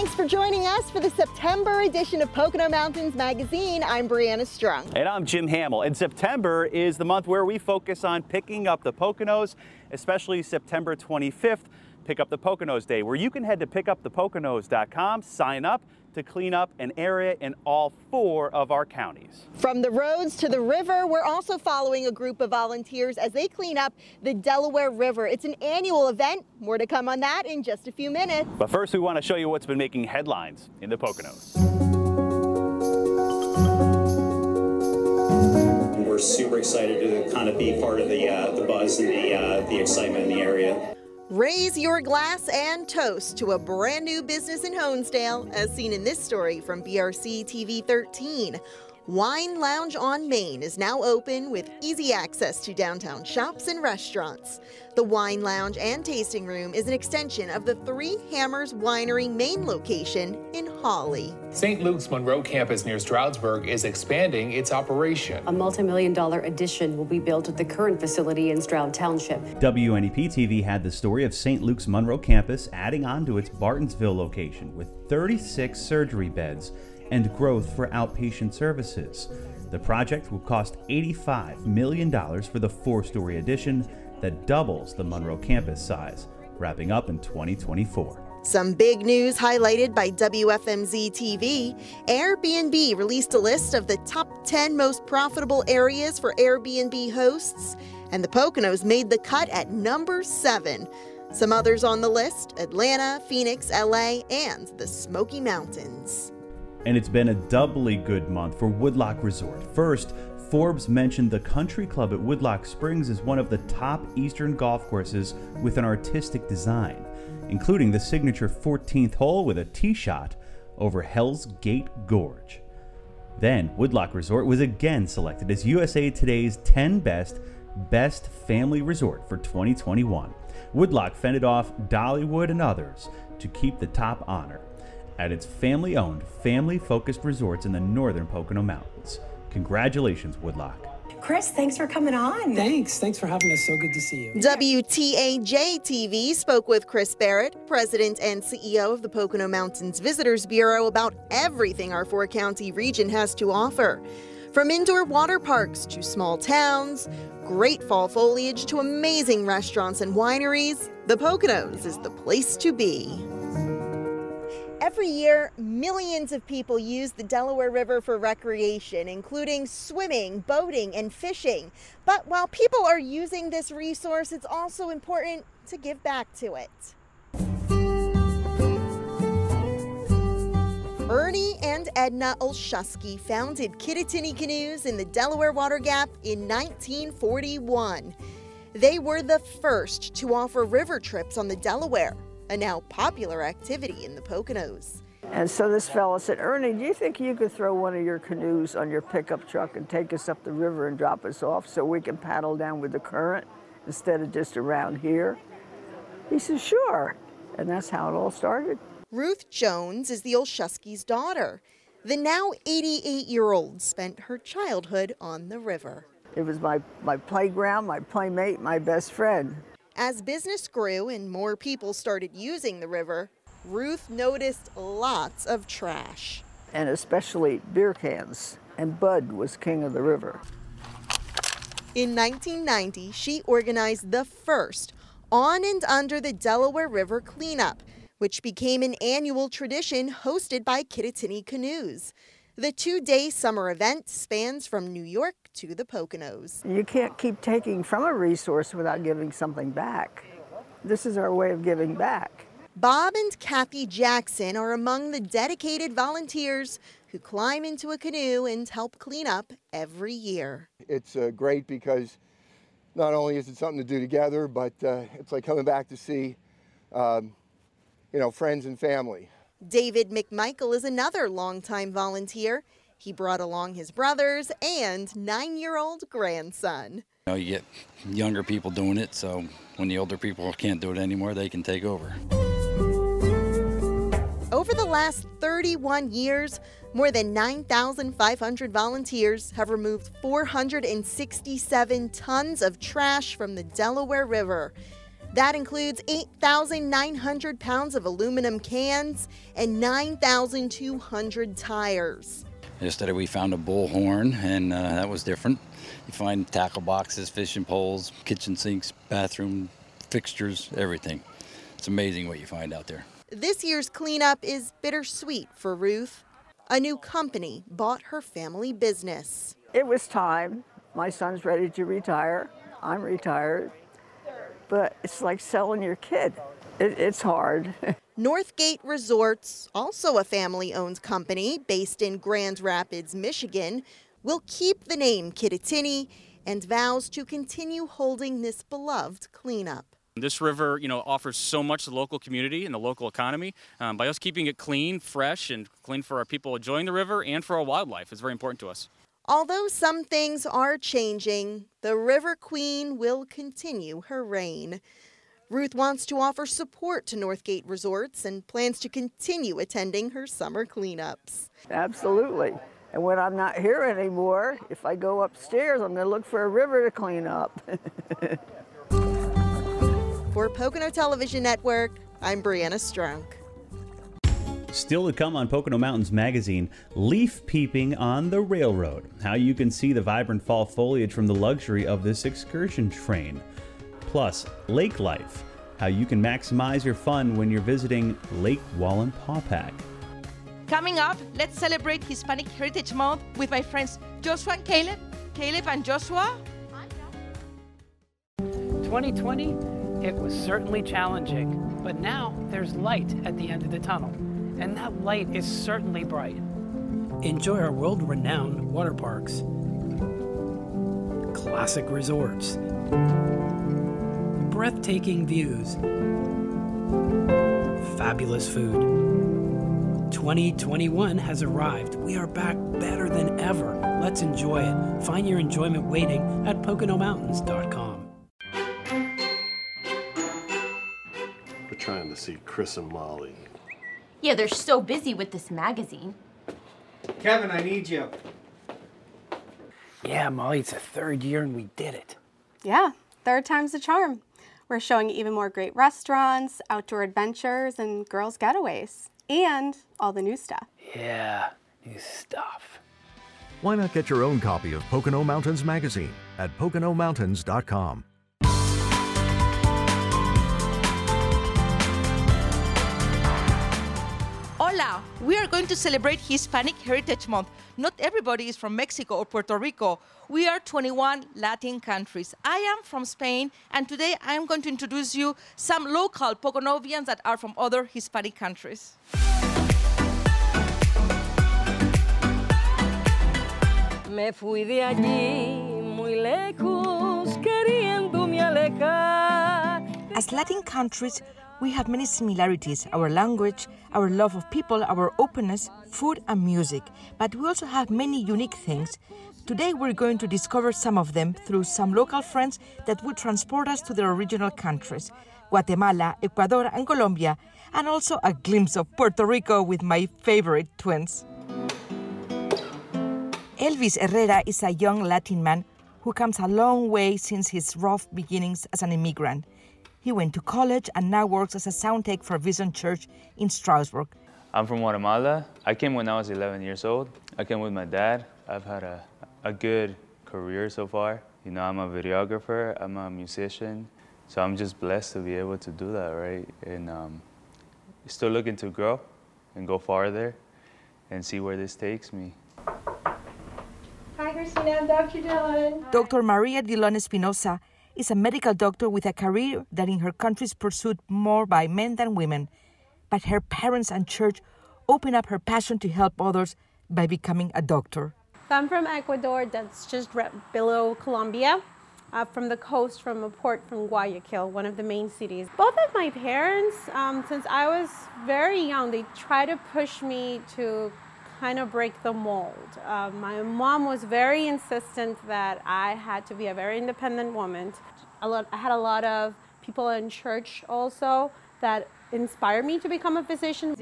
Thanks for joining us for the September edition of Pocono Mountains Magazine. I'm Brianna Strong. And I'm Jim Hamill. And September is the month where we focus on picking up the Poconos, especially September 25th, Pick Up the Poconos Day, where you can head to pickupthepoconos.com, sign up to clean up an area in all four of our counties. From the roads to the river, we're also following a group of volunteers as they clean up the Delaware River. It's an annual event. More to come on that in just a few minutes. But first, we want to show you what's been making headlines in the Poconos. We're super excited to kind of be part of the buzz and the excitement in the area. Raise your glass and toast to a brand new business in Honesdale, as seen in this story from BRC TV 13. Wine Lounge on Main is now open with easy access to downtown shops and restaurants. The Wine Lounge and Tasting Room is an extension of the Three Hammers Winery main location in Hawley. St. Luke's Monroe Campus near Stroudsburg is expanding its operation. A multi-million-dollar addition will be built at the current facility in Stroud Township. WNEP-TV had the story of St. Luke's Monroe Campus adding on to its Bartonsville location with 36 surgery beds and growth for outpatient services. The project will cost $85 million for the four-story addition that doubles the Monroe campus size, wrapping up in 2024. Some big news highlighted by WFMZ-TV. Airbnb released a list of the top 10 most profitable areas for Airbnb hosts, and the Poconos made the cut at number 7. Some others on the list: Atlanta, Phoenix, LA, and the Smoky Mountains. And it's been a doubly good month for Woodloch Resort. First, Forbes mentioned the Country Club at Woodloch Springs as one of the top eastern golf courses with an artistic design, including the signature 14th hole with a tee shot over Hell's Gate Gorge. Then, Woodloch Resort was again selected as USA Today's 10 Best Family Resort for 2021. Woodloch fended off Dollywood and others to keep the top honor at its family-owned, family-focused resorts in the northern Pocono Mountains. Congratulations, Woodloch. Chris, thanks for coming on. Thanks for having us. So good to see you. WTAJ-TV spoke with Chris Barrett, president and CEO of the Pocono Mountains Visitors Bureau, about everything our four-county region has to offer. From indoor water parks to small towns, great fall foliage to amazing restaurants and wineries, the Poconos is the place to be. Every year, millions of people use the Delaware River for recreation, including swimming, boating, and fishing. But while people are using this resource, it's also important to give back to it. Ernie and Edna Olshusky founded Kittatinny Canoes in the Delaware Water Gap in 1941. They were the first to offer river trips on the Delaware, a now popular activity in the Poconos. And so this fella said, "Ernie, do you think you could throw one of your canoes on your pickup truck and take us up the river and drop us off so we can paddle down with the current instead of just around here?" He said, "Sure." And that's how it all started. Ruth Jones is the Olshusky's daughter. The now 88-year-old spent her childhood on the river. It was my playground, my playmate, my best friend. As business grew and more people started using the river, Ruth noticed lots of trash. And especially beer cans, and Bud was king of the river. In 1990, she organized the first On and Under the Delaware River cleanup, which became an annual tradition hosted by Kittatinny Canoes. The two-day summer event spans from New York to the Poconos. You can't keep taking from a resource without giving something back. This is our way of giving back. Bob and Kathy Jackson are among the dedicated volunteers who climb into a canoe and help clean up every year. It's great because not only is it something to do together, but it's like coming back to see, friends and family. David McMichael is another longtime volunteer. He brought along his brothers and 9-year-old grandson. You know, you get younger people doing it, so when the older people can't do it anymore, they can take over. Over the last 31 years, more than 9,500 volunteers have removed 467 tons of trash from the Delaware River. That includes 8,900 pounds of aluminum cans and 9,200 tires. Yesterday we found a bullhorn, and that was different. You find tackle boxes, fishing poles, kitchen sinks, bathroom fixtures, everything. It's amazing what you find out there. This year's cleanup is bittersweet for Ruth. A new company bought her family business. It was time. My son's ready to retire. I'm retired. But it's like selling your kid. It's hard. Northgate Resorts, also a family-owned company based in Grand Rapids, Michigan, will keep the name Kittatinny and vows to continue holding this beloved cleanup. This river, you know, offers so much to the local community and the local economy. By us keeping it clean, fresh, and clean for our people enjoying the river and for our wildlife, it's very important to us. Although some things are changing, the River Queen will continue her reign. Ruth wants to offer support to Northgate Resorts and plans to continue attending her summer cleanups. Absolutely. And when I'm not here anymore, if I go upstairs, I'm going to look for a river to clean up. For Pocono Television Network, I'm Brianna Strunk. Still to come on Pocono Mountains Magazine, leaf peeping on the railroad. How you can see the vibrant fall foliage from the luxury of this excursion train. Plus, lake life, how you can maximize your fun when you're visiting Lake Wallenpaupack. Coming up, let's celebrate Hispanic Heritage Month with my friends Joshua and Caleb, Caleb and Joshua. 2020, it was certainly challenging, but now there's light at the end of the tunnel, and that light is certainly bright. Enjoy our world-renowned water parks, classic resorts, breathtaking views, fabulous food. 2021 has arrived. We are back better than ever. Let's enjoy it. Find your enjoyment waiting at PoconoMountains.com. We're trying to see Chris and Molly. Yeah, they're so busy with this magazine. Kevin, I need you. Yeah, Molly, it's the third year and we did it. Yeah, third time's the charm. We're showing even more great restaurants, outdoor adventures, and girls' getaways. And all the new stuff. Yeah, new stuff. Why not get your own copy of Pocono Mountains Magazine at PoconoMountains.com? Hola! We are going to celebrate Hispanic Heritage Month. Not everybody is from Mexico or Puerto Rico. We are 21 Latin countries. I am from Spain, and today I am going to introduce you some local Poconovians that are from other Hispanic countries. Me fui de allí muy lejos, queriendo me alejar. As Latin countries, we have many similarities, our language, our love of people, our openness, food and music. But we also have many unique things. Today we're going to discover some of them through some local friends that will transport us to their original countries, Guatemala, Ecuador and Colombia, and also a glimpse of Puerto Rico with my favorite twins. Elvis Herrera is a young Latin man who comes a long way since his rough beginnings as an immigrant. He went to college and now works as a sound tech for Vision Church in Stroudsburg. I'm from Guatemala. I came when I was 11 years old. I came with my dad. I've had a good career so far. You know, I'm a videographer, I'm a musician, so I'm just blessed to be able to do that, right? And still looking to grow and go farther and see where this takes me. Hi, Christina, I'm Dr. Dillon. Hi. Dr. Maria Dillon Espinosa is a medical doctor with a career that in her country is pursued more by men than women. But her parents and church open up her passion to help others by becoming a doctor. I'm from Ecuador, that's just below Colombia, from the coast, from a port from Guayaquil, one of the main cities. Both of my parents, since I was very young, they tried to push me to kind of break the mold. My mom was very insistent that I had to be a very independent woman. I had a lot of people in church also that inspired me to become a physician.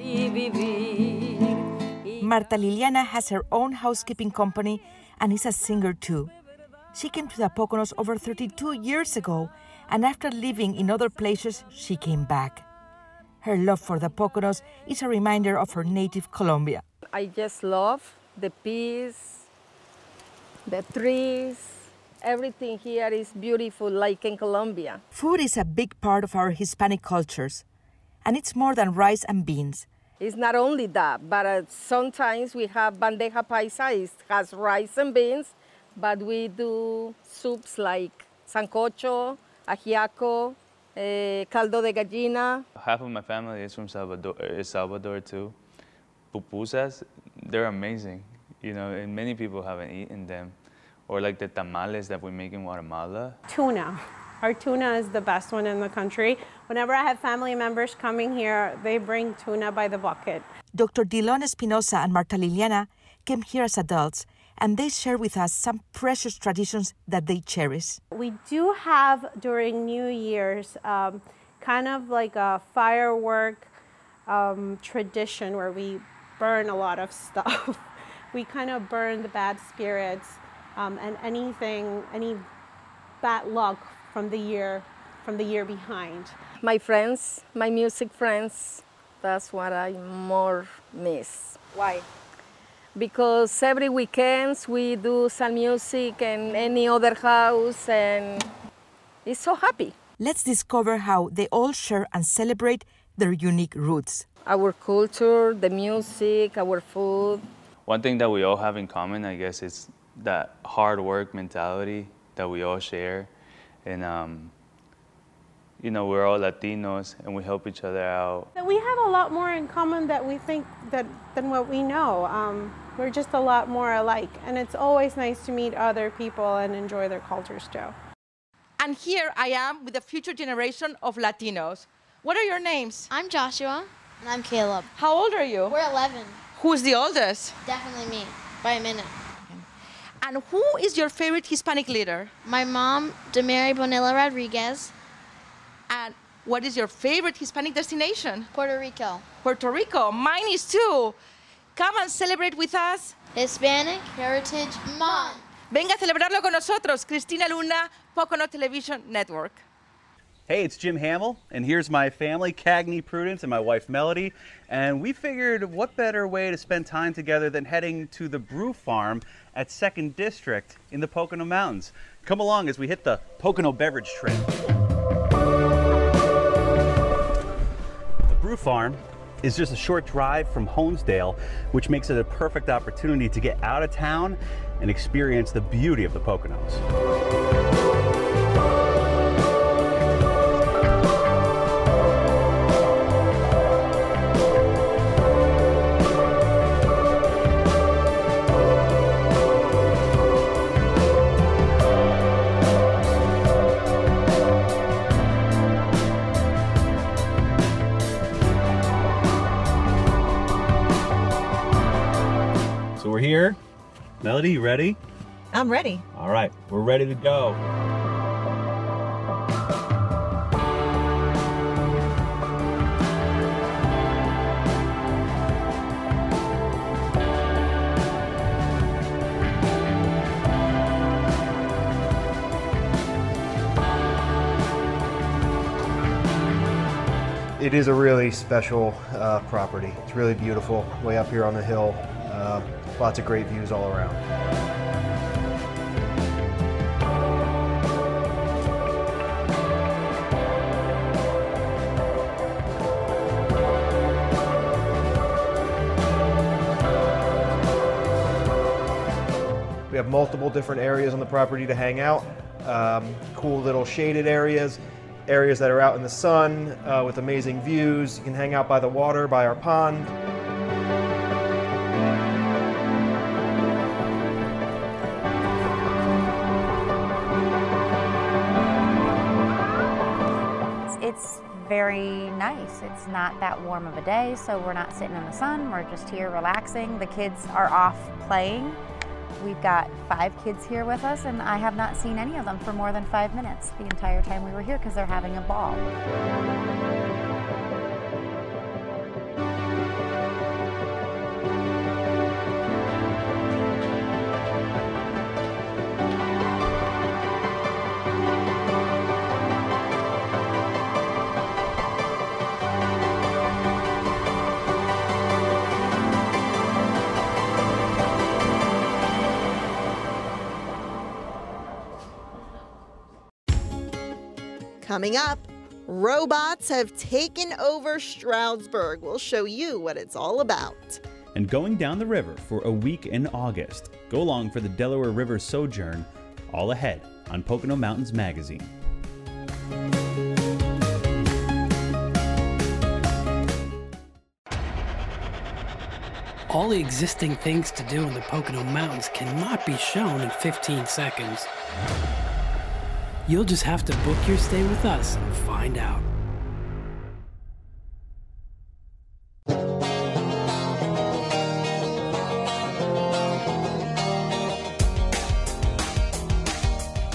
Marta Liliana has her own housekeeping company and is a singer too. She came to the Poconos over 32 years ago and after living in other places, she came back. Her love for the Poconos is a reminder of her native Colombia. I just love the peace, the trees. Everything here is beautiful, like in Colombia. Food is a big part of our Hispanic cultures, and it's more than rice and beans. It's not only that, but sometimes we have bandeja paisa. It has rice and beans, but we do soups like sancocho, ajiaco, caldo de gallina. Half of my family is from El Salvador too. Pupusas, they're amazing, you know, and many people haven't eaten them. Or like the tamales that we make in Guatemala. Tuna. Our tuna is the best one in the country. Whenever I have family members coming here, they bring tuna by the bucket. Dr. Dilon Espinosa and Marta Liliana came here as adults, and they share with us some precious traditions that they cherish. We do have, during New Year's, kind of like a firework tradition where we burn a lot of stuff. We kind of burn the bad spirits and anything, any bad luck from the year behind. My friends, my music friends, that's what I more miss. Why? Because every weekends we do some music and any other house, and it's so happy. Let's discover how they all share and celebrate their unique roots. Our culture, the music, our food. One thing that we all have in common, I guess, is that hard work mentality that we all share. And, you know, we're all Latinos and we help each other out. We have a lot more in common that we think than what we know. We're just a lot more alike. And it's always nice to meet other people and enjoy their cultures too. And here I am with the future generation of Latinos. What are your names? I'm Joshua. And I'm Caleb. How old are you? We're 11. Who's the oldest? Definitely me, by a minute. And who is your favorite Hispanic leader? My mom, Demary Bonilla Rodriguez. And what is your favorite Hispanic destination? Puerto Rico. Puerto Rico, mine is too. Come and celebrate with us. Hispanic Heritage Month. Venga a celebrarlo con nosotros. Cristina Luna, Pocono Television Network. Hey, it's Jim Hamill, and here's my family, Cagney, Prudence, and my wife, Melody. And we figured what better way to spend time together than heading to the Brew Farm at 2nd District in the Pocono Mountains. Come along as we hit the Pocono Beverage Trail. The Brew Farm is just a short drive from Honesdale, which makes it a perfect opportunity to get out of town and experience the beauty of the Poconos. We're here. Melody, you ready? I'm ready. All right, we're ready to go. It is a really special property. It's really beautiful, way up here on the hill. Lots of great views all around. We have multiple different areas on the property to hang out, cool little shaded areas, areas that are out in the sun with amazing views. You can hang out by the water, by our pond. Very nice. It's not that warm of a day, so we're not sitting in the sun. We're just here relaxing. The kids are off playing. We've got 5 kids here with us, and I have not seen any of them for more than 5 minutes the entire time we were here because they're having a ball. Coming up, robots have taken over Stroudsburg. We'll show you what it's all about. And going down the river for a week in August. Go along for the Delaware River sojourn, all ahead on Pocono Mountains Magazine. All the existing things to do in the Pocono Mountains cannot be shown in 15 seconds. You'll just have to book your stay with us and find out.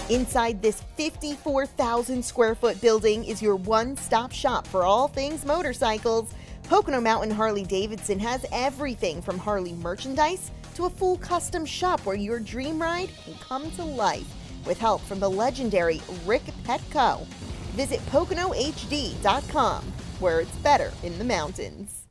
Inside this 54,000 square foot building is your one-stop shop for all things motorcycles. Pocono Mountain Harley-Davidson has everything from Harley merchandise to a full custom shop where your dream ride can come to life with help from the legendary Rick Petco. Visit PoconoHD.com, where it's better in the mountains.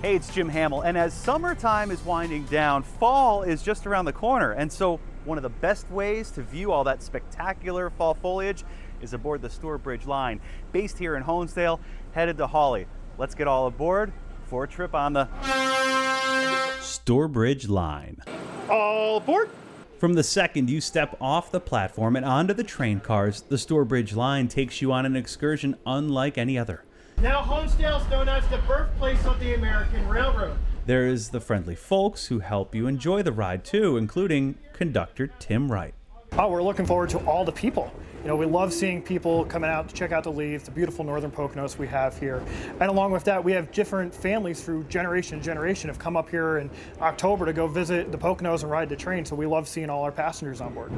Hey, it's Jim Hamill, and as summertime is winding down, fall is just around the corner, and so one of the best ways to view all that spectacular fall foliage is aboard the Stourbridge Line. Based here in Honesdale, headed to Hawley. Let's get all aboard for a trip on the Stourbridge Line. All aboard! From the second you step off the platform and onto the train cars, the Stourbridge Line takes you on an excursion unlike any other. Now Honesdale's known as the birthplace of the American Railroad. There's the friendly folks who help you enjoy the ride too, including conductor Tim Wright. Oh, we're looking forward to all the people. You know, we love seeing people coming out to check out the leaves, the beautiful northern Poconos we have here. And along with that, we have different families through generation to generation have come up here in October to go visit the Poconos and ride the train, so we love seeing all our passengers on board.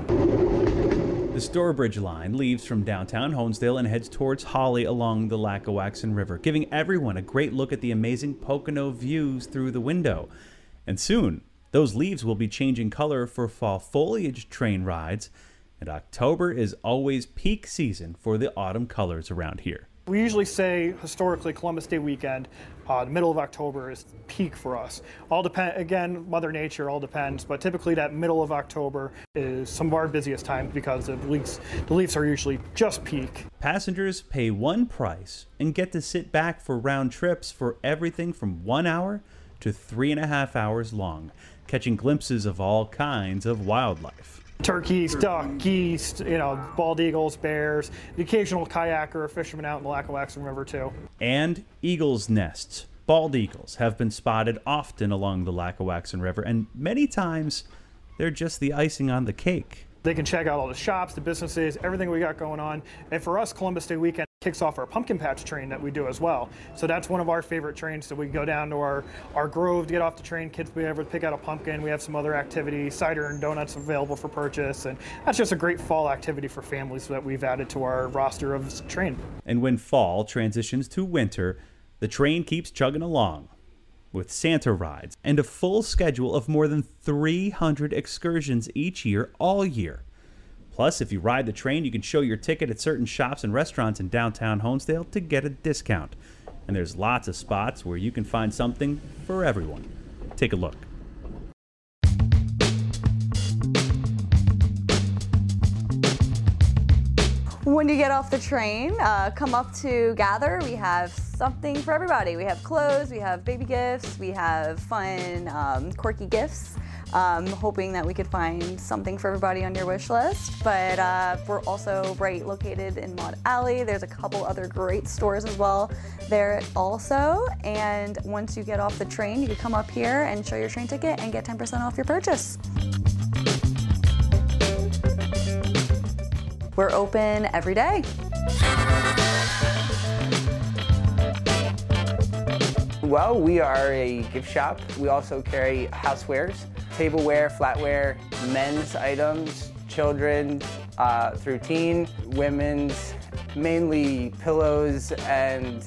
The Stourbridge Line leaves from downtown Honesdale and heads towards Hawley along the Lackawaxen River, giving everyone a great look at the amazing Pocono views through the window. And soon, those leaves will be changing color for fall foliage train rides, and October is always peak season for the autumn colors around here. We usually say, historically, Columbus Day weekend, the middle of October is peak for us. All depend, again, Mother Nature, all depends, but typically that middle of October is some of our busiest times because the leaves are usually just peak. Passengers pay one price and get to sit back for round trips for everything from 1 hour to 3.5 hours long, catching glimpses of all kinds of wildlife. Turkeys, duck, geese, you know, bald eagles, bears, the occasional kayaker or fisherman out in the Lackawaxen River too. And eagles' nests. Bald eagles have been spotted often along the Lackawaxen River, and many times they're just the icing on the cake. They can check out all the shops, the businesses, everything we got going on. And for us, Columbus Day weekend kicks off our pumpkin patch train that we do as well. So that's one of our favorite trains. So we go down to our grove to get off the train. Kids will be able to pick out a pumpkin. We have some other activities, cider and donuts available for purchase. And that's just a great fall activity for families that we've added to our roster of this train. And when fall transitions to winter, the train keeps chugging along with Santa rides and a full schedule of more than 300 excursions each year, all year. Plus, if you ride the train, you can show your ticket at certain shops and restaurants in downtown Honesdale to get a discount. And there's lots of spots where you can find something for everyone. Take a look. When you get off the train, come up to Gather. We have something for everybody. We have clothes, we have baby gifts, we have fun, quirky gifts. Hoping that we could find something for everybody on your wish list. But we're also right located in Maud Alley. There's a couple other great stores as well there also. And once you get off the train, you can come up here and show your train ticket and get 10% off your purchase. We're open every day. Well, we are a gift shop. We also carry housewares. Tableware, flatware, men's items, children through teen, women's, mainly pillows, and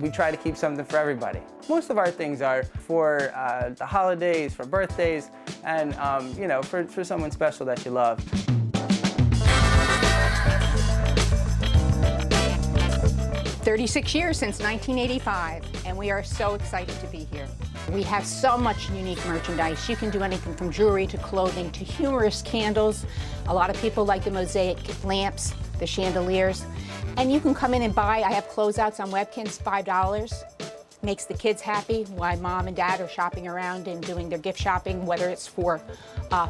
we try to keep something for everybody. Most of our things are for the holidays, for birthdays, and you know, for someone special that you love. It's 36 years since 1985, and we are so excited to be here. We have so much unique merchandise. You can do anything from jewelry to clothing to humorous candles. A lot of people like the mosaic lamps, the chandeliers. And you can come in and buy. I have closeouts on Webkins, $5. Makes the kids happy while mom and dad are shopping around and doing their gift shopping, whether it's for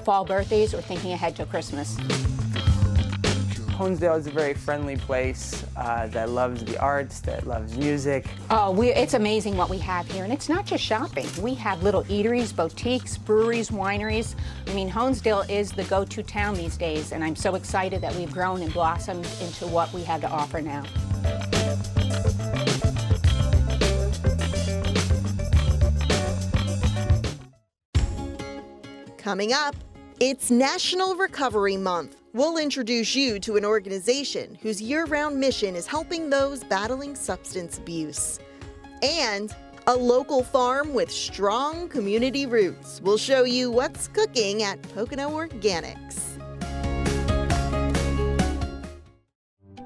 fall birthdays or thinking ahead to Christmas. Honesdale is a very friendly place that loves the arts, that loves music. Oh, it's amazing what we have here, and it's not just shopping. We have little eateries, boutiques, breweries, wineries. I mean, Honesdale is the go-to town these days, and I'm so excited that we've grown and blossomed into what we have to offer now. Coming up, it's National Recovery Month. We'll introduce you to an organization whose year-round mission is helping those battling substance abuse. And a local farm with strong community roots. We'll show you what's cooking at Pocono Organics.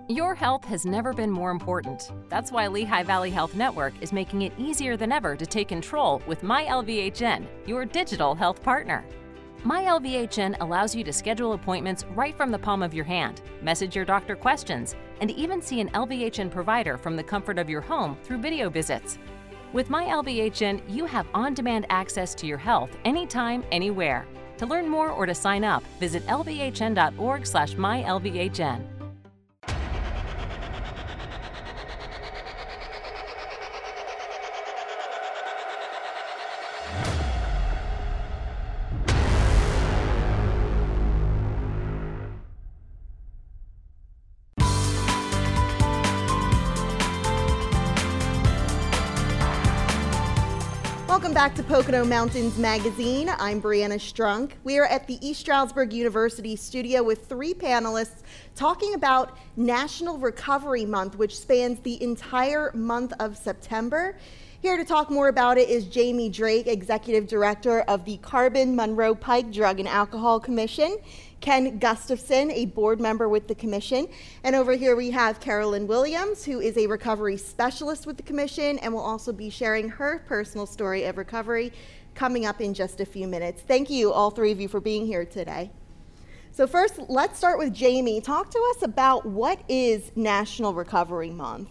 Your health has never been more important. That's why Lehigh Valley Health Network is making it easier than ever to take control with My LVHN, your digital health partner. My LVHN allows you to schedule appointments right from the palm of your hand, message your doctor questions, and even see an LVHN provider from the comfort of your home through video visits. With My LVHN, you have on-demand access to your health anytime, anywhere. To learn more or to sign up, visit lvhn.org/mylvhn. Back to Pocono Mountains Magazine. I'm Brianna Strunk. We are at the East Stroudsburg University studio with three panelists talking about National Recovery Month, which spans the entire month of September. Here to talk more about it is Jamie Drake, Executive Director of the Carbon Monroe Pike Drug and Alcohol Commission, Ken Gustafson, a board member with the commission, and over here we have Carolyn Williams, who is a recovery specialist with the commission and will also be sharing her personal story of recovery coming up in just a few minutes. Thank you, all three of you, for being here today. So first, let's start with Jamie. Talk to us about what is National Recovery Month.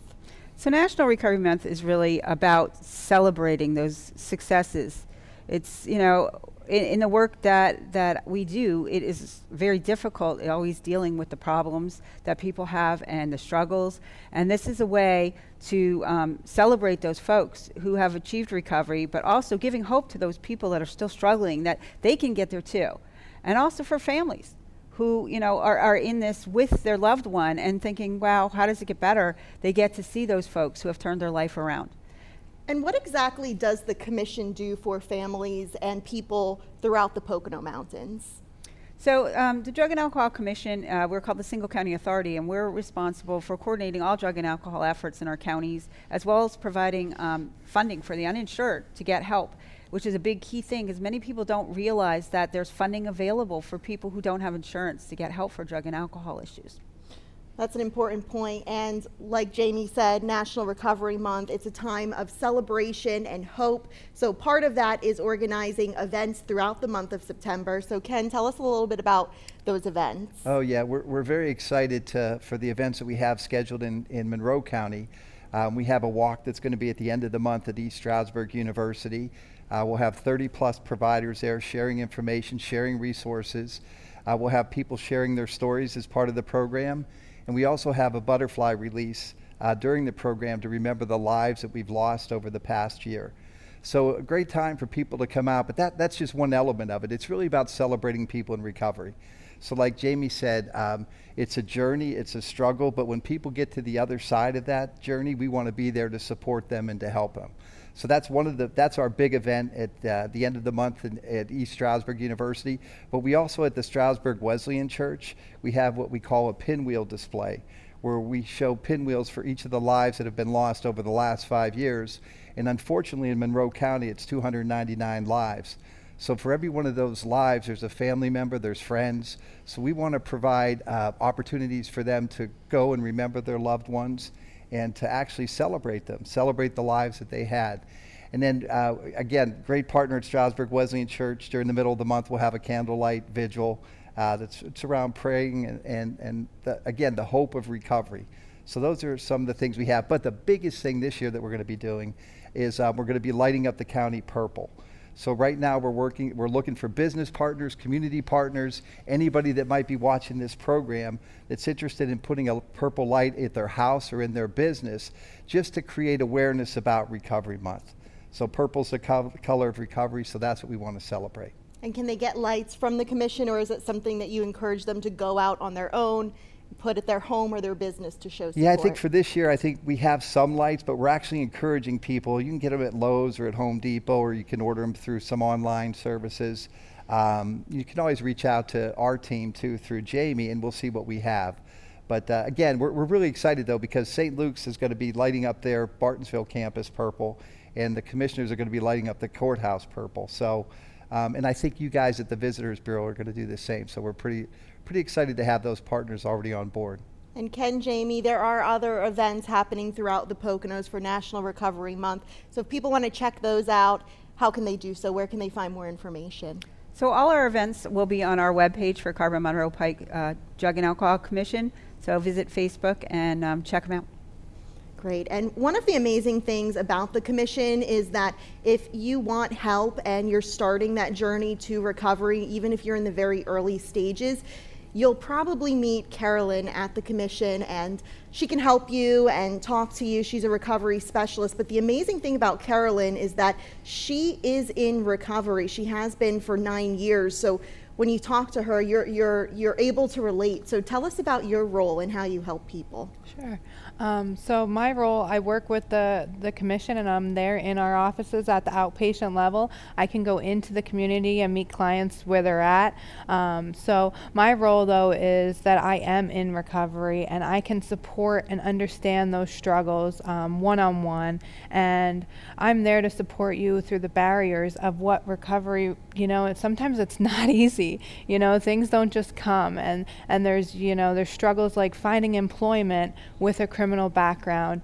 So National Recovery Month is really about celebrating those successes. It's, you know, in the work that we do, it is very difficult, always dealing with the problems that people have and the struggles. And this is a way to celebrate those folks who have achieved recovery, but also giving hope to those people that are still struggling, that they can get there too. And also for families who, you know, are in this with their loved one and thinking, wow, how does it get better? They get to see those folks who have turned their life around. And what exactly does the commission do for families and people throughout the Pocono Mountains? So the Drug and Alcohol Commission, we're called the Single County Authority, and we're responsible for coordinating all drug and alcohol efforts in our counties, as well as providing funding for the uninsured to get help, which is a big key thing, because many people don't realize that there's funding available for people who don't have insurance to get help for drug and alcohol issues. That's an important point, and like Jamie said, National Recovery Month, it's a time of celebration and hope. So part of that is organizing events throughout the month of September. So Ken, tell us a little bit about those events. Oh yeah, we're very excited for the events that we have scheduled in Monroe County. We have a walk that's going to be at the end of the month at East Stroudsburg University. We'll have 30 plus providers there sharing information, sharing resources. We'll have people sharing their stories as part of the program. And we also have a butterfly release during the program to remember the lives that we've lost over the past year. So a great time for people to come out, but that's just one element of it. It's really about celebrating people in recovery. So like Jamie said, it's a journey, it's a struggle, but when people get to the other side of that journey, we want to be there to support them and to help them. So that's our big event at the end of the month at East Stroudsburg University. But we also, at the Stroudsburg Wesleyan Church, we have what we call a pinwheel display, where we show pinwheels for each of the lives that have been lost over the last 5 years. And unfortunately in Monroe County, it's 299 lives. So for every one of those lives, there's a family member, there's friends. So we want to provide opportunities for them to go and remember their loved ones, and to actually celebrate them, celebrate the lives that they had. And then again, great partner at Stroudsburg Wesleyan Church. During the middle of the month, we'll have a candlelight vigil that's around praying and again, the hope of recovery. So those are some of the things we have. But the biggest thing this year that we're going to be doing is we're going to be lighting up the county purple. So right now we're looking for business partners, community partners, anybody that might be watching this program that's interested in putting a purple light at their house or in their business, just to create awareness about Recovery Month. So purple's the color of recovery, so that's what we want to celebrate. And can they get lights from the commission, or is it something that you encourage them to go out on their own, put at their home or their business to show support? Yeah, I think for this year, I think we have some lights, but we're actually encouraging people. You can get them at Lowe's or at Home Depot, or you can order them through some online services. You can always reach out to our team too through Jamie, and we'll see what we have. But again, we're really excited though, because St. Luke's is going to be lighting up their Bartonsville campus purple, and the commissioners are going to be lighting up the courthouse purple. So, and I think you guys at the Visitors Bureau are going to do the same. So we're pretty excited to have those partners already on board. And Ken, Jamie, there are other events happening throughout the Poconos for National Recovery Month. So if people want to check those out, how can they do so? Where can they find more information? So all our events will be on our webpage for Carbon Monroe Pike Drug and Alcohol Commission. So visit Facebook and check them out. Great. And one of the amazing things about the commission is that if you want help and you're starting that journey to recovery, even if you're in the very early stages, you'll probably meet Carolyn at the commission, and she can help you and talk to you. She's a recovery specialist, but the amazing thing about Carolyn is that she is in recovery. She has been for 9 years, so when you talk to her, you're able to relate. So tell us about your role and how you help people. Sure. So my role, I work with the commission, and I'm there in our offices at the outpatient level. I can go into the community and meet clients where they're at. So my role though is that I am in recovery, and I can support and understand those struggles one-on-one, and I'm there to support you through the barriers of what recovery, you know, and sometimes it's not easy. You know, things don't just come, and there's, you know, there's struggles like finding employment with a criminal background,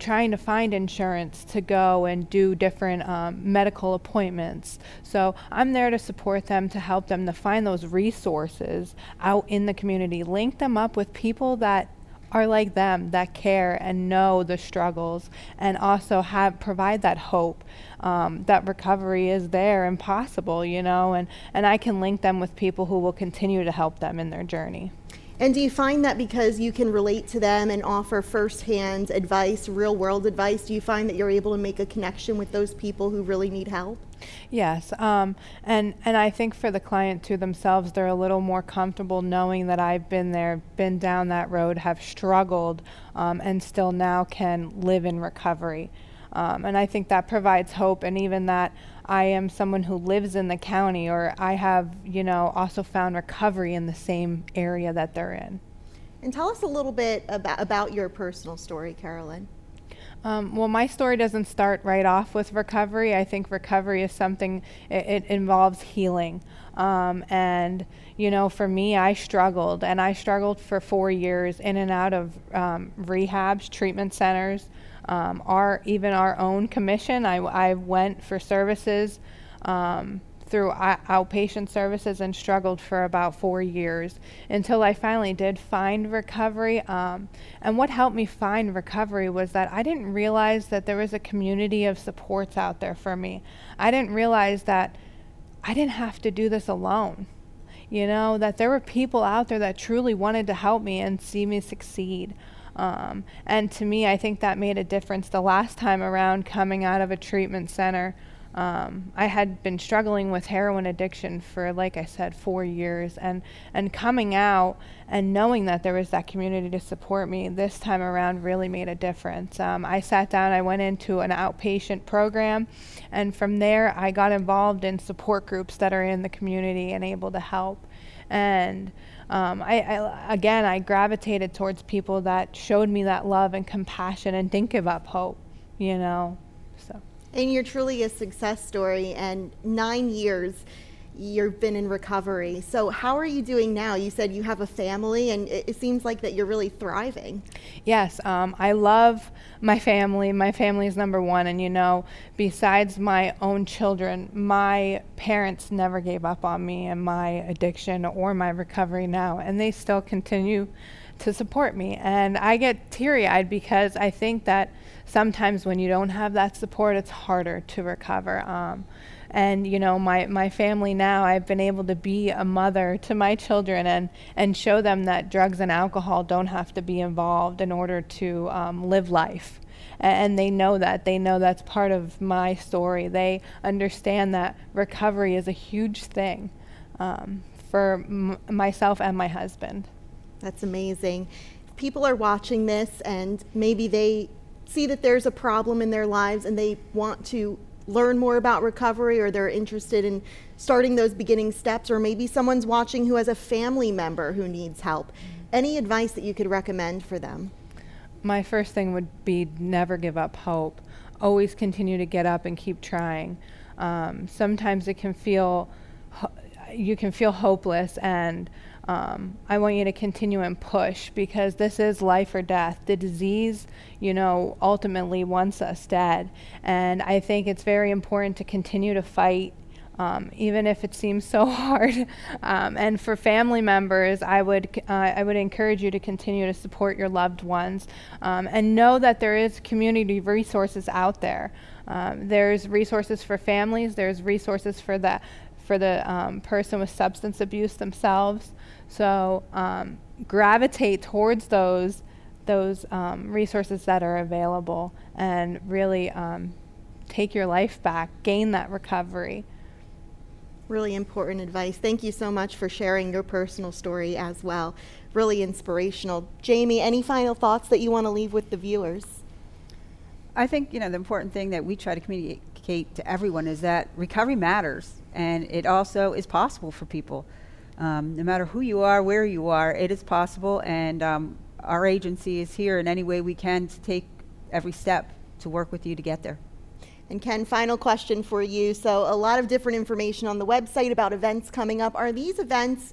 trying to find insurance to go and do different medical appointments. So I'm there to support them, to help them to find those resources out in the community, link them up with people that are like them, that care and know the struggles, and also provide that hope that recovery is there and possible, you know, and I can link them with people who will continue to help them in their journey. And do you find that because you can relate to them and offer firsthand advice, real world advice, do you find that you're able to make a connection with those people who really need help? Yes, and I think for the client to themselves, they're a little more comfortable knowing that I've been there, been down that road, have struggled, and still now can live in recovery. And I think that provides hope, and even that I am someone who lives in the county, or I have, you know, also found recovery in the same area that they're in. And tell us a little bit about your personal story, Carolyn. Well, my story doesn't start right off with recovery. I think recovery is something, it involves healing. And, you know, for me, I struggled for 4 years in and out of rehabs, treatment centers, even our own commission. I went for services through outpatient services and struggled for about 4 years until I finally did find recovery. And what helped me find recovery was that I didn't realize that there was a community of supports out there for me. I didn't realize that I didn't have to do this alone. You know, that there were people out there that truly wanted to help me and see me succeed. And to me, I think that made a difference the last time around coming out of a treatment center. I had been struggling with heroin addiction for, like I said, 4 years, and coming out and knowing that there was that community to support me this time around really made a difference. I sat down, I went into an outpatient program, and from there I got involved in support groups that are in the community and able to help. And I gravitated towards people that showed me that love and compassion and didn't give up hope, you know. And you're truly a success story, and 9 years, you've been in recovery. So how are you doing now? You said you have a family, and it seems like that you're really thriving. Yes, I love my family. My family is number one, and you know, besides my own children, my parents never gave up on me and my addiction or my recovery now, and they still continue to support me. And I get teary-eyed because I think that sometimes when you don't have that support, it's harder to recover. And you know, my family now, I've been able to be a mother to my children and show them that drugs and alcohol don't have to be involved in order to live life. And they know that. They know that's part of my story. They understand that recovery is a huge thing for myself and my husband. That's amazing. People are watching this and maybe they see that there's a problem in their lives and they want to learn more about recovery, or they're interested in starting those beginning steps, or maybe someone's watching who has a family member who needs help. Any advice that you could recommend for them? My first thing would be never give up hope. Always continue to get up and keep trying. Sometimes it can feel, you can feel hopeless, and I want you to continue and push, because this is life or death. The disease, you know, ultimately wants us dead. And I think it's very important to continue to fight, even if it seems so hard. And for family members, I would encourage you to continue to support your loved ones, and know that there is community resources out there. There's resources for families, there's resources for the person with substance abuse themselves. So gravitate towards those resources that are available, and really take your life back, gain that recovery. Really important advice. Thank you so much for sharing your personal story as well. Really inspirational. Jamie, any final thoughts that you want to leave with the viewers? I think, you know, the important thing that we try to communicate to everyone is that recovery matters, and it also is possible for people. No matter who you are, where you are, it is possible, and our agency is here in any way we can to take every step to work with you to get there. And Ken, final question for you. So a lot of different information on the website about events coming up. Are these events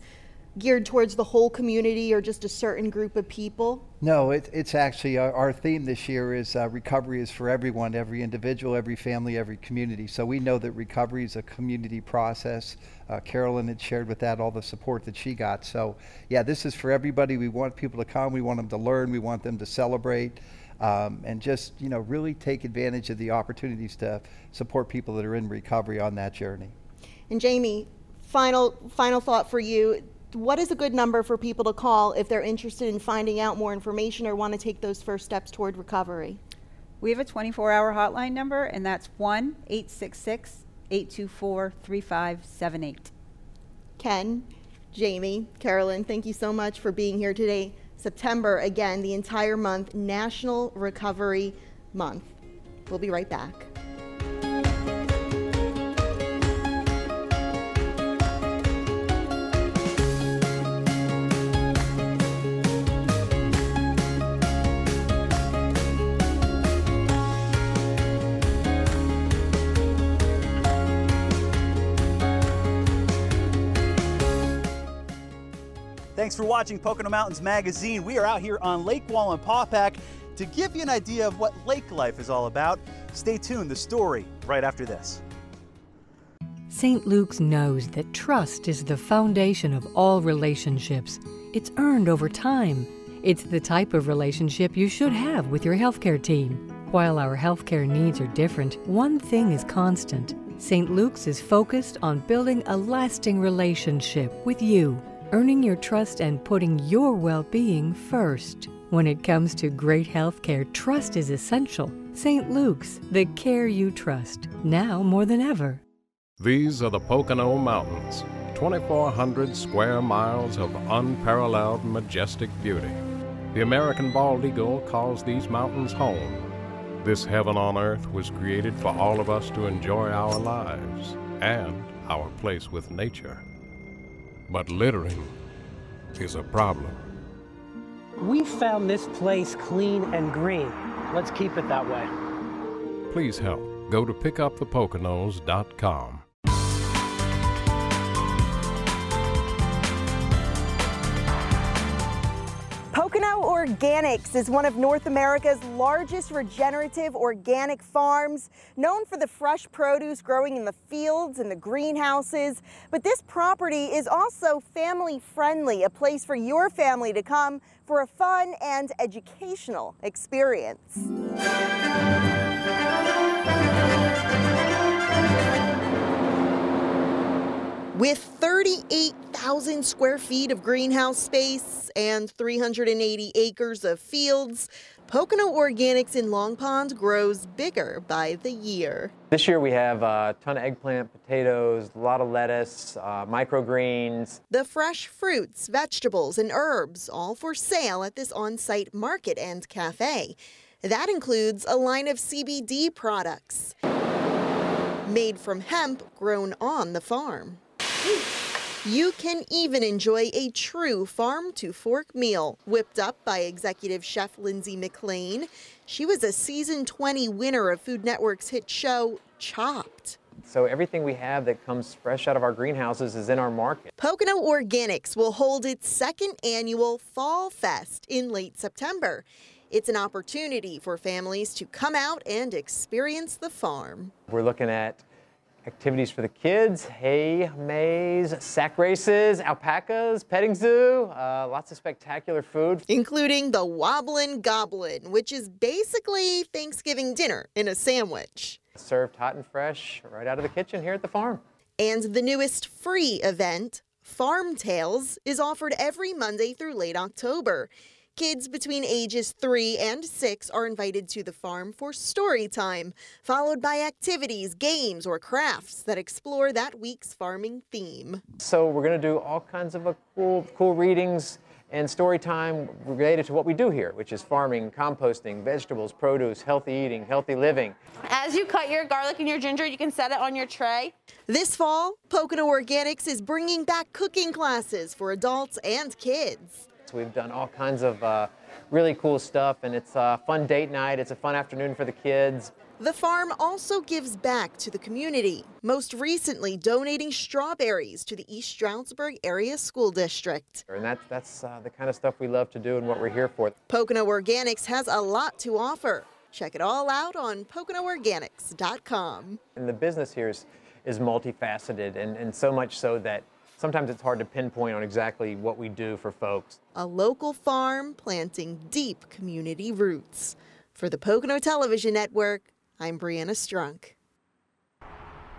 geared towards the whole community or just a certain group of people? No, it's actually our theme this year is recovery is for everyone, every individual, every family, every community. So we know that recovery is a community process. Carolyn had shared with that all the support that she got. So yeah, this is for everybody. We want people to come, we want them to learn, we want them to celebrate, and just, you know, really take advantage of the opportunities to support people that are in recovery on that journey. And Jamie, final thought for you. What is a good number for people to call if they're interested in finding out more information or want to take those first steps toward recovery? We have a 24-hour hotline number, and that's 1-866-824-3578. Ken, Jamie, Carolyn, thank you so much for being here today. September, again, the entire month, National Recovery Month. We'll be right back. Thanks for watching Pocono Mountains Magazine. We are out here on Lake Wallenpaupack to give you an idea of what lake life is all about. Stay tuned, the story right after this. St. Luke's knows that trust is the foundation of all relationships. It's earned over time. It's the type of relationship you should have with your healthcare team. While our healthcare needs are different, one thing is constant. St. Luke's is focused on building a lasting relationship with you, earning your trust and putting your well-being first. When it comes to great health care, trust is essential. St. Luke's, the care you trust, now more than ever. These are the Pocono Mountains, 2,400 square miles of unparalleled majestic beauty. The American bald eagle calls these mountains home. This heaven on earth was created for all of us to enjoy our lives and our place with nature. But littering is a problem. We found this place clean and green. Let's keep it that way. Please help. Go to pickupthepoconos.com. Organics is one of North America's largest regenerative organic farms, known for the fresh produce growing in the fields and the greenhouses. But this property is also family friendly, a place for your family to come for a fun and educational experience. With 38,000 square feet of greenhouse space and 380 acres of fields, Pocono Organics in Long Pond grows bigger by the year. This year we have a ton of eggplant, potatoes, a lot of lettuce, microgreens. The fresh fruits, vegetables, and herbs, all for sale at this on-site market and cafe. That includes a line of CBD products made from hemp grown on the farm. You can even enjoy a true farm-to-fork meal, whipped up by executive chef Lindsay McLean. She was a season 20 winner of Food Network's hit show, Chopped. So everything we have that comes fresh out of our greenhouses is in our market. Pocono Organics will hold its second annual Fall Fest in late September. It's an opportunity for families to come out and experience the farm. We're looking at activities for the kids, hay, maze, sack races, alpacas, petting zoo, lots of spectacular food. Including the Wobblin' Goblin, which is basically Thanksgiving dinner in a sandwich. Served hot and fresh right out of the kitchen here at the farm. And the newest free event, Farm Tales, is offered every Monday through late October. Kids between ages 3 and 6 are invited to the farm for story time, followed by activities, games, or crafts that explore that week's farming theme. So we're going to do all kinds of cool readings and story time related to what we do here, which is farming, composting, vegetables, produce, healthy eating, healthy living. As you cut your garlic and your ginger, you can set it on your tray. This fall, Pocono Organics is bringing back cooking classes for adults and kids. We've done all kinds of really cool stuff, and it's a fun date night. It's a fun afternoon for the kids. The farm also gives back to the community, most recently donating strawberries to the East Stroudsburg Area School District. And that's the kind of stuff we love to do and what we're here for. Pocono Organics has a lot to offer. Check it all out on PoconoOrganics.com. And the business here is multifaceted, and so much so that sometimes it's hard to pinpoint on exactly what we do for folks. A local farm planting deep community roots. For the Pocono Television Network, I'm Brianna Strunk.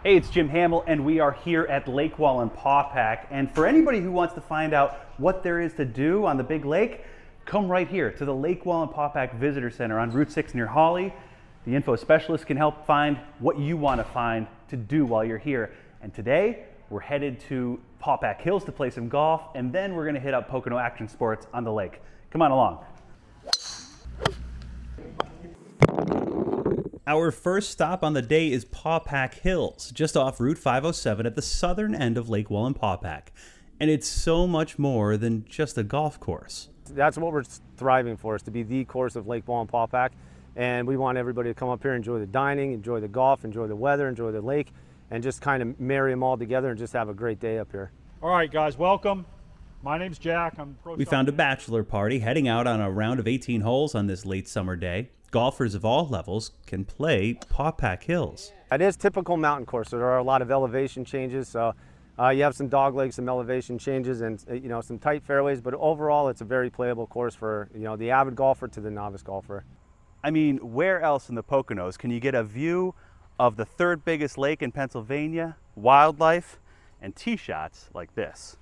Hey, it's Jim Hamill, and we are here at Lake Wallenpaupack. And for anybody who wants to find out what there is to do on the Big Lake, come right here to the Lake Wallenpaupack Visitor Center on Route 6 near Hawley. The info specialist can help find what you want to find to do while you're here. And today, we're headed to Paupack Hills to play some golf, and then we're going to hit up Pocono Action Sports on the lake. Come on along. Our first stop on the day is Paupack Hills, just off Route 507 at the southern end of Lake Wallenpaupack. And it's so much more than just a golf course. That's what we're thriving for, is to be the course of Lake Wallenpaupack. And we want everybody to come up here, enjoy the dining, enjoy the golf, enjoy the weather, enjoy the lake, and just kind of marry them all together and just have a great day up here. All right, guys, welcome. My name's Jack. We found a bachelor party heading out on a round of 18 holes on this late summer day. Golfers of all levels can play Paupack Hills. It is typical mountain course, so there are a lot of elevation changes. So you have some dog legs, some elevation changes, and you know, some tight fairways. But overall, it's a very playable course for, you know, the avid golfer to the novice golfer. I mean, where else in the Poconos can you get a view of the third biggest lake in Pennsylvania, wildlife, and tee shots like this?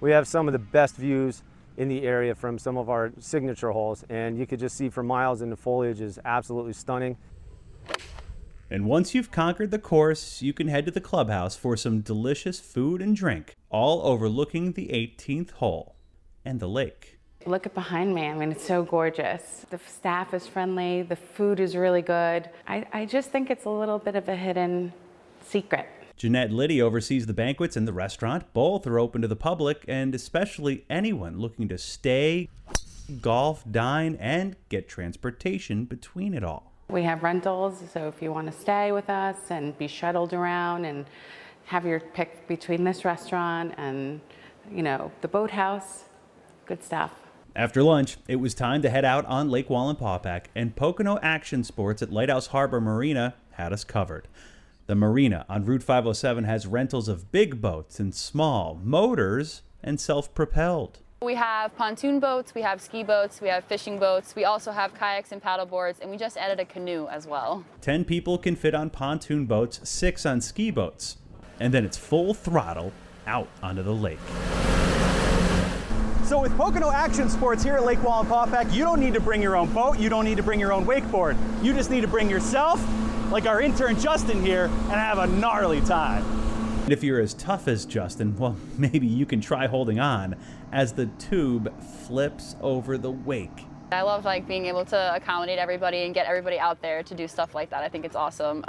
We have some of the best views in the area from some of our signature holes, and you could just see for miles, and the foliage is absolutely stunning. And once you've conquered the course, you can head to the clubhouse for some delicious food and drink, all overlooking the 18th hole and the lake. Look at behind me. I mean, it's so gorgeous. The staff is friendly. The food is really good. I just think it's a little bit of a hidden secret. Jeanette Liddy oversees the banquets and the restaurant. Both are open to the public, and especially anyone looking to stay, golf, dine, and get transportation between it all. We have rentals, so if you want to stay with us and be shuttled around and have your pick between this restaurant and, you know, the boathouse, good stuff. After lunch, it was time to head out on Lake Wallenpaupack, and Pocono Action Sports at Lighthouse Harbor Marina had us covered. The marina on Route 507 has rentals of big boats and small, motors, and self-propelled. We have pontoon boats, we have ski boats, we have fishing boats, we also have kayaks and paddle boards, and we just added a canoe as well. 10 people can fit on pontoon boats, 6 on ski boats, and then it's full throttle out onto the lake. So with Pocono Action Sports here at Lake Wallenpaupack, you don't need to bring your own boat, you don't need to bring your own wakeboard. You just need to bring yourself, like our intern Justin here, and have a gnarly time. And if you're as tough as Justin, well, maybe you can try holding on as the tube flips over the wake. I love being able to accommodate everybody and get everybody out there to do stuff like that. I think it's awesome.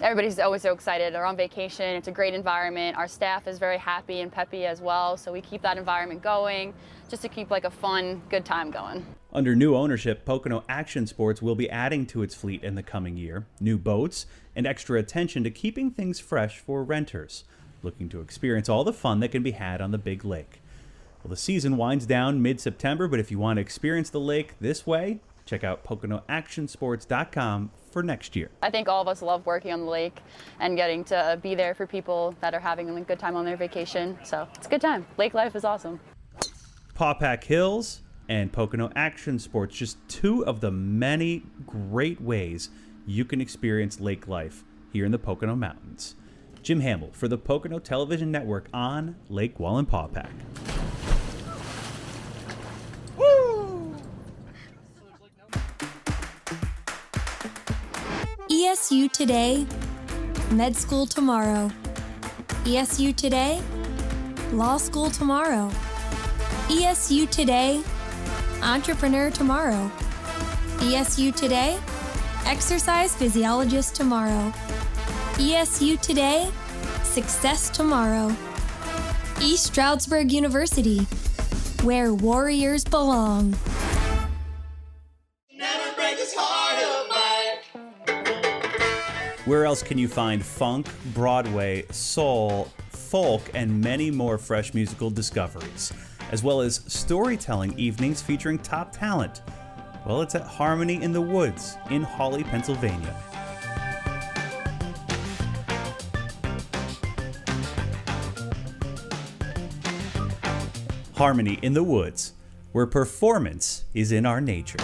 Everybody's always so excited. They're on vacation. It's a great environment. Our staff is very happy and peppy as well, so we keep that environment going just to keep a fun, good time going. Under new ownership, Pocono Action Sports will be adding to its fleet in the coming year, new boats, and extra attention to keeping things fresh for renters looking to experience all the fun that can be had on the big lake. Well, the season winds down mid-September, but if you want to experience the lake this way, check out PoconoActionSports.com for next year. I think all of us love working on the lake and getting to be there for people that are having a good time on their vacation, so it's a good time. Lake life is awesome. Paupack Hills and Pocono Action Sports, just two of the many great ways you can experience lake life here in the Pocono Mountains. Jim Hamill for the Pocono Television Network on Lake Wallenpaupack. Woo! ESU today, med school tomorrow. ESU today, law school tomorrow. ESU today, entrepreneur tomorrow. ESU today, exercise physiologist tomorrow. ESU today, success tomorrow. East Stroudsburg University, where warriors belong. Never break this heart of mine. Where else can you find funk, Broadway, soul, folk, and many more fresh musical discoveries, as well as storytelling evenings featuring top talent? Well, it's at Harmony in the Woods in Hawley, Pennsylvania. Harmony in the Woods, where performance is in our nature.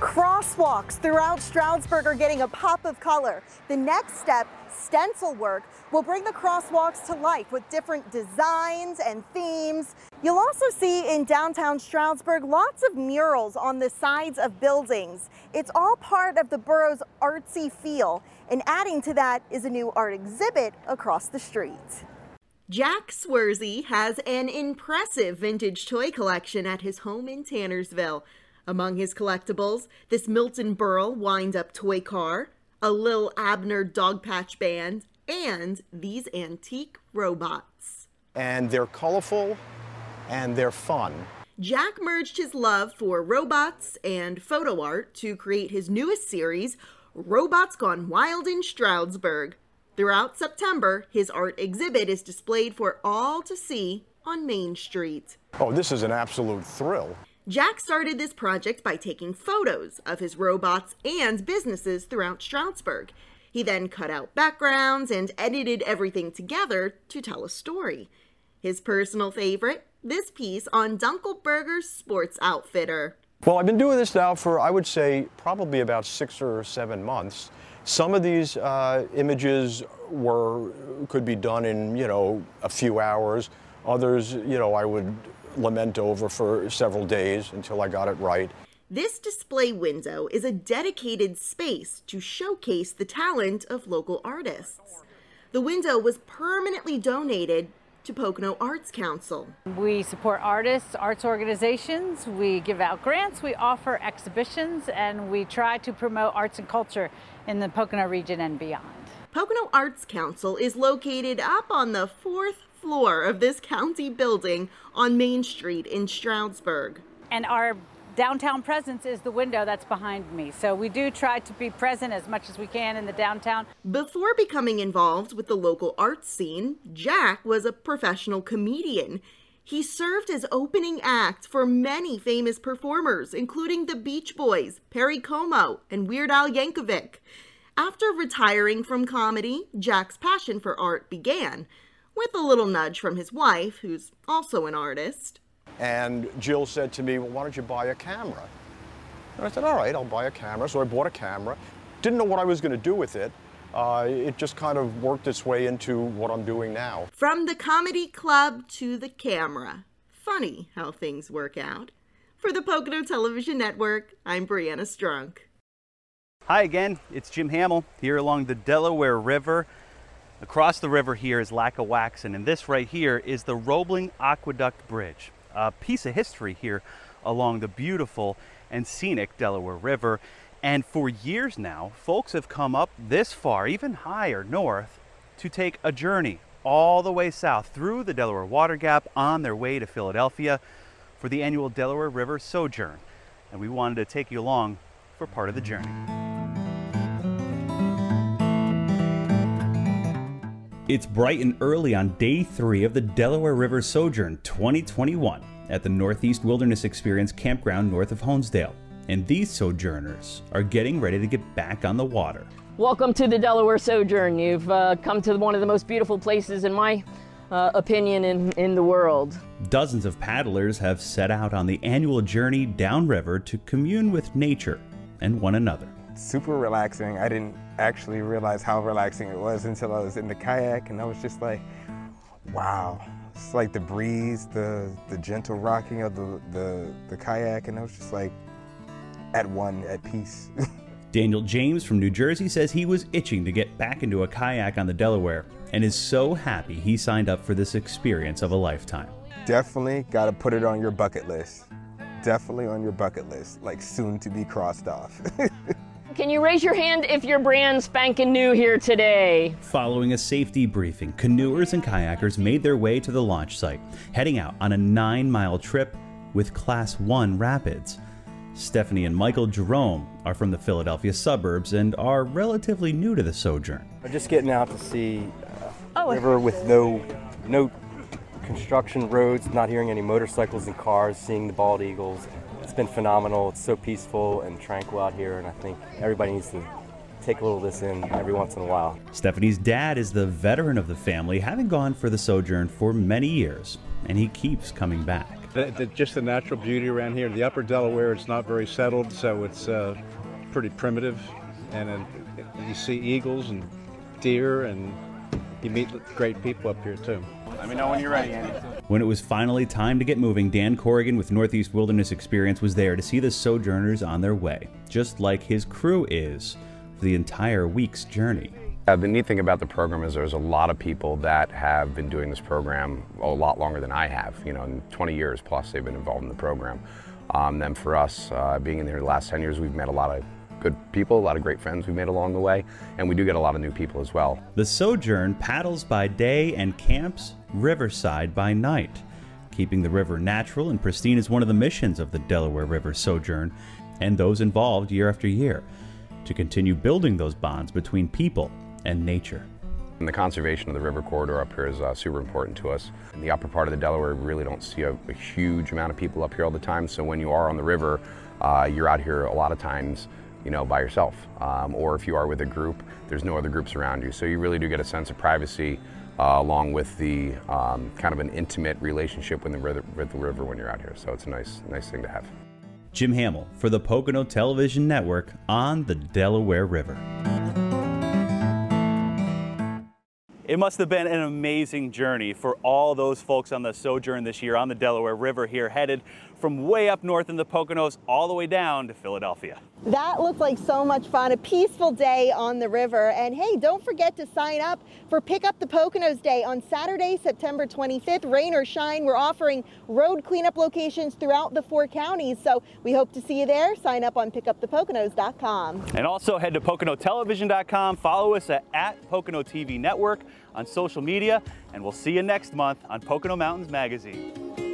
Crosswalks throughout Stroudsburg are getting a pop of color. The next step, stencil work, will bring the crosswalks to life with different designs and themes. You'll also see in downtown Stroudsburg lots of murals on the sides of buildings. It's all part of the borough's artsy feel, and adding to that is a new art exhibit across the street. Jack Swersey has an impressive vintage toy collection at his home in Tannersville. Among his collectibles, this Milton Berle wind-up toy car, a Lil Abner dog patch band, and these antique robots. And they're colorful and they're fun. Jack merged his love for robots and photo art to create his newest series, Robots Gone Wild in Stroudsburg. Throughout September, his art exhibit is displayed for all to see on Main Street. Oh, this is an absolute thrill. Jack started this project by taking photos of his robots and businesses throughout Stroudsburg. He then cut out backgrounds and edited everything together to tell a story. His personal favorite, this piece on Dunkelberger's Sports Outfitter. Well, I've been doing this now for, I would say, probably about 6 or 7 months. Some of these images could be done in, a few hours. Others, I would lament over for several days until I got it right. This display window is a dedicated space to showcase the talent of local artists. The window was permanently donated to Pocono Arts Council. We support artists, arts organizations, we give out grants, we offer exhibitions, and we try to promote arts and culture in the Pocono region and beyond. Pocono Arts Council is located up on the 4th floor of this county building on Main Street in Stroudsburg. And our downtown presence is the window that's behind me. So we do try to be present as much as we can in the downtown. Before becoming involved with the local arts scene, Jack was a professional comedian. He served as opening act for many famous performers, including the Beach Boys, Perry Como, and Weird Al Yankovic. After retiring from comedy, Jack's passion for art began, with a little nudge from his wife, who's also an artist. And Jill said to me, well, why don't you buy a camera? And I said, all right, I'll buy a camera. So I bought a camera. Didn't know what I was going to do with it. It just kind of worked its way into what I'm doing now. From the comedy club to the camera. Funny how things work out. For the Pocono Television Network, I'm Brianna Strunk. Hi again, it's Jim Hamill here along the Delaware River. Across the river here is Lackawaxen, and this right here is the Roebling Aqueduct Bridge. A piece of history here along the beautiful and scenic Delaware River. And for years now, folks have come up this far, even higher north, to take a journey all the way south through the Delaware Water Gap on their way to Philadelphia for the annual Delaware River Sojourn. And we wanted to take you along for part of the journey. It's bright and early on day 3 of the Delaware River Sojourn 2021 at the Northeast Wilderness Experience Campground north of Honesdale. And these sojourners are getting ready to get back on the water. Welcome to the Delaware Sojourn. You've come to one of the most beautiful places, in my opinion, in the world. Dozens of paddlers have set out on the annual journey downriver to commune with nature and one another. Super relaxing. I didn't actually realize how relaxing it was until I was in the kayak, and I was just like, wow. It's like the breeze, the gentle rocking of the kayak, and I was just like, at one, at peace. Daniel James from New Jersey says he was itching to get back into a kayak on the Delaware and is so happy he signed up for this experience of a lifetime. Definitely got to put it on your bucket list. Definitely on your bucket list, like soon to be crossed off. Can you raise your hand if you're brand spanking new here today? Following a safety briefing, canoers and kayakers made their way to the launch site, heading out on a 9-mile trip with Class 1 rapids. Stephanie and Michael Jerome are from the Philadelphia suburbs and are relatively new to the Sojourn. Just getting out to see the river with no construction roads, not hearing any motorcycles and cars, seeing the bald eagles. It's been phenomenal. It's so peaceful and tranquil out here, and I think everybody needs to take a little of this in every once in a while. Stephanie's dad is the veteran of the family, having gone for the Sojourn for many years, and he keeps coming back. Just the natural beauty around here. The upper Delaware, it's not very settled, so it's pretty primitive. And you see eagles and deer, and you meet great people up here, too. Let me know when you're ready, Andy. When it was finally time to get moving, Dan Corrigan with Northeast Wilderness Experience was there to see the Sojourners on their way, just like his crew is for the entire week's journey. The neat thing about the program is there's a lot of people that have been doing this program a lot longer than I have. You know, in 20 years plus they've been involved in the program. Then for us, being in here the last 10 years, we've met a lot of good people, a lot of great friends we've made along the way, and we do get a lot of new people as well. The Sojourn paddles by day and camps riverside by night. Keeping the river natural and pristine is one of the missions of the Delaware River Sojourn and those involved year after year, to continue building those bonds between people and nature. And the conservation of the river corridor up here is super important to us. In the upper part of the Delaware, we really don't see a huge amount of people up here all the time, so when you are on the river, you're out here a lot of times, you know, by yourself. Or if you are with a group, there's no other groups around you, so you really do get a sense of privacy along with the kind of an intimate relationship with the river when you're out here, so it's a nice thing to have. Jim Hamill for the Pocono Television Network on the Delaware River. It must have been an amazing journey for all those folks on the Sojourn this year on the Delaware River here, headed from way up north in the Poconos all the way down to Philadelphia. That looked like so much fun, a peaceful day on the river. And hey, don't forget to sign up for Pick Up the Poconos Day on Saturday, September 25th. Rain or shine, we're offering road cleanup locations throughout the 4 counties. So we hope to see you there. Sign up on pickupthepoconos.com. And also head to PoconoTelevision.com. Follow us at Pocono TV Network on social media, and we'll see you next month on Pocono Mountains Magazine.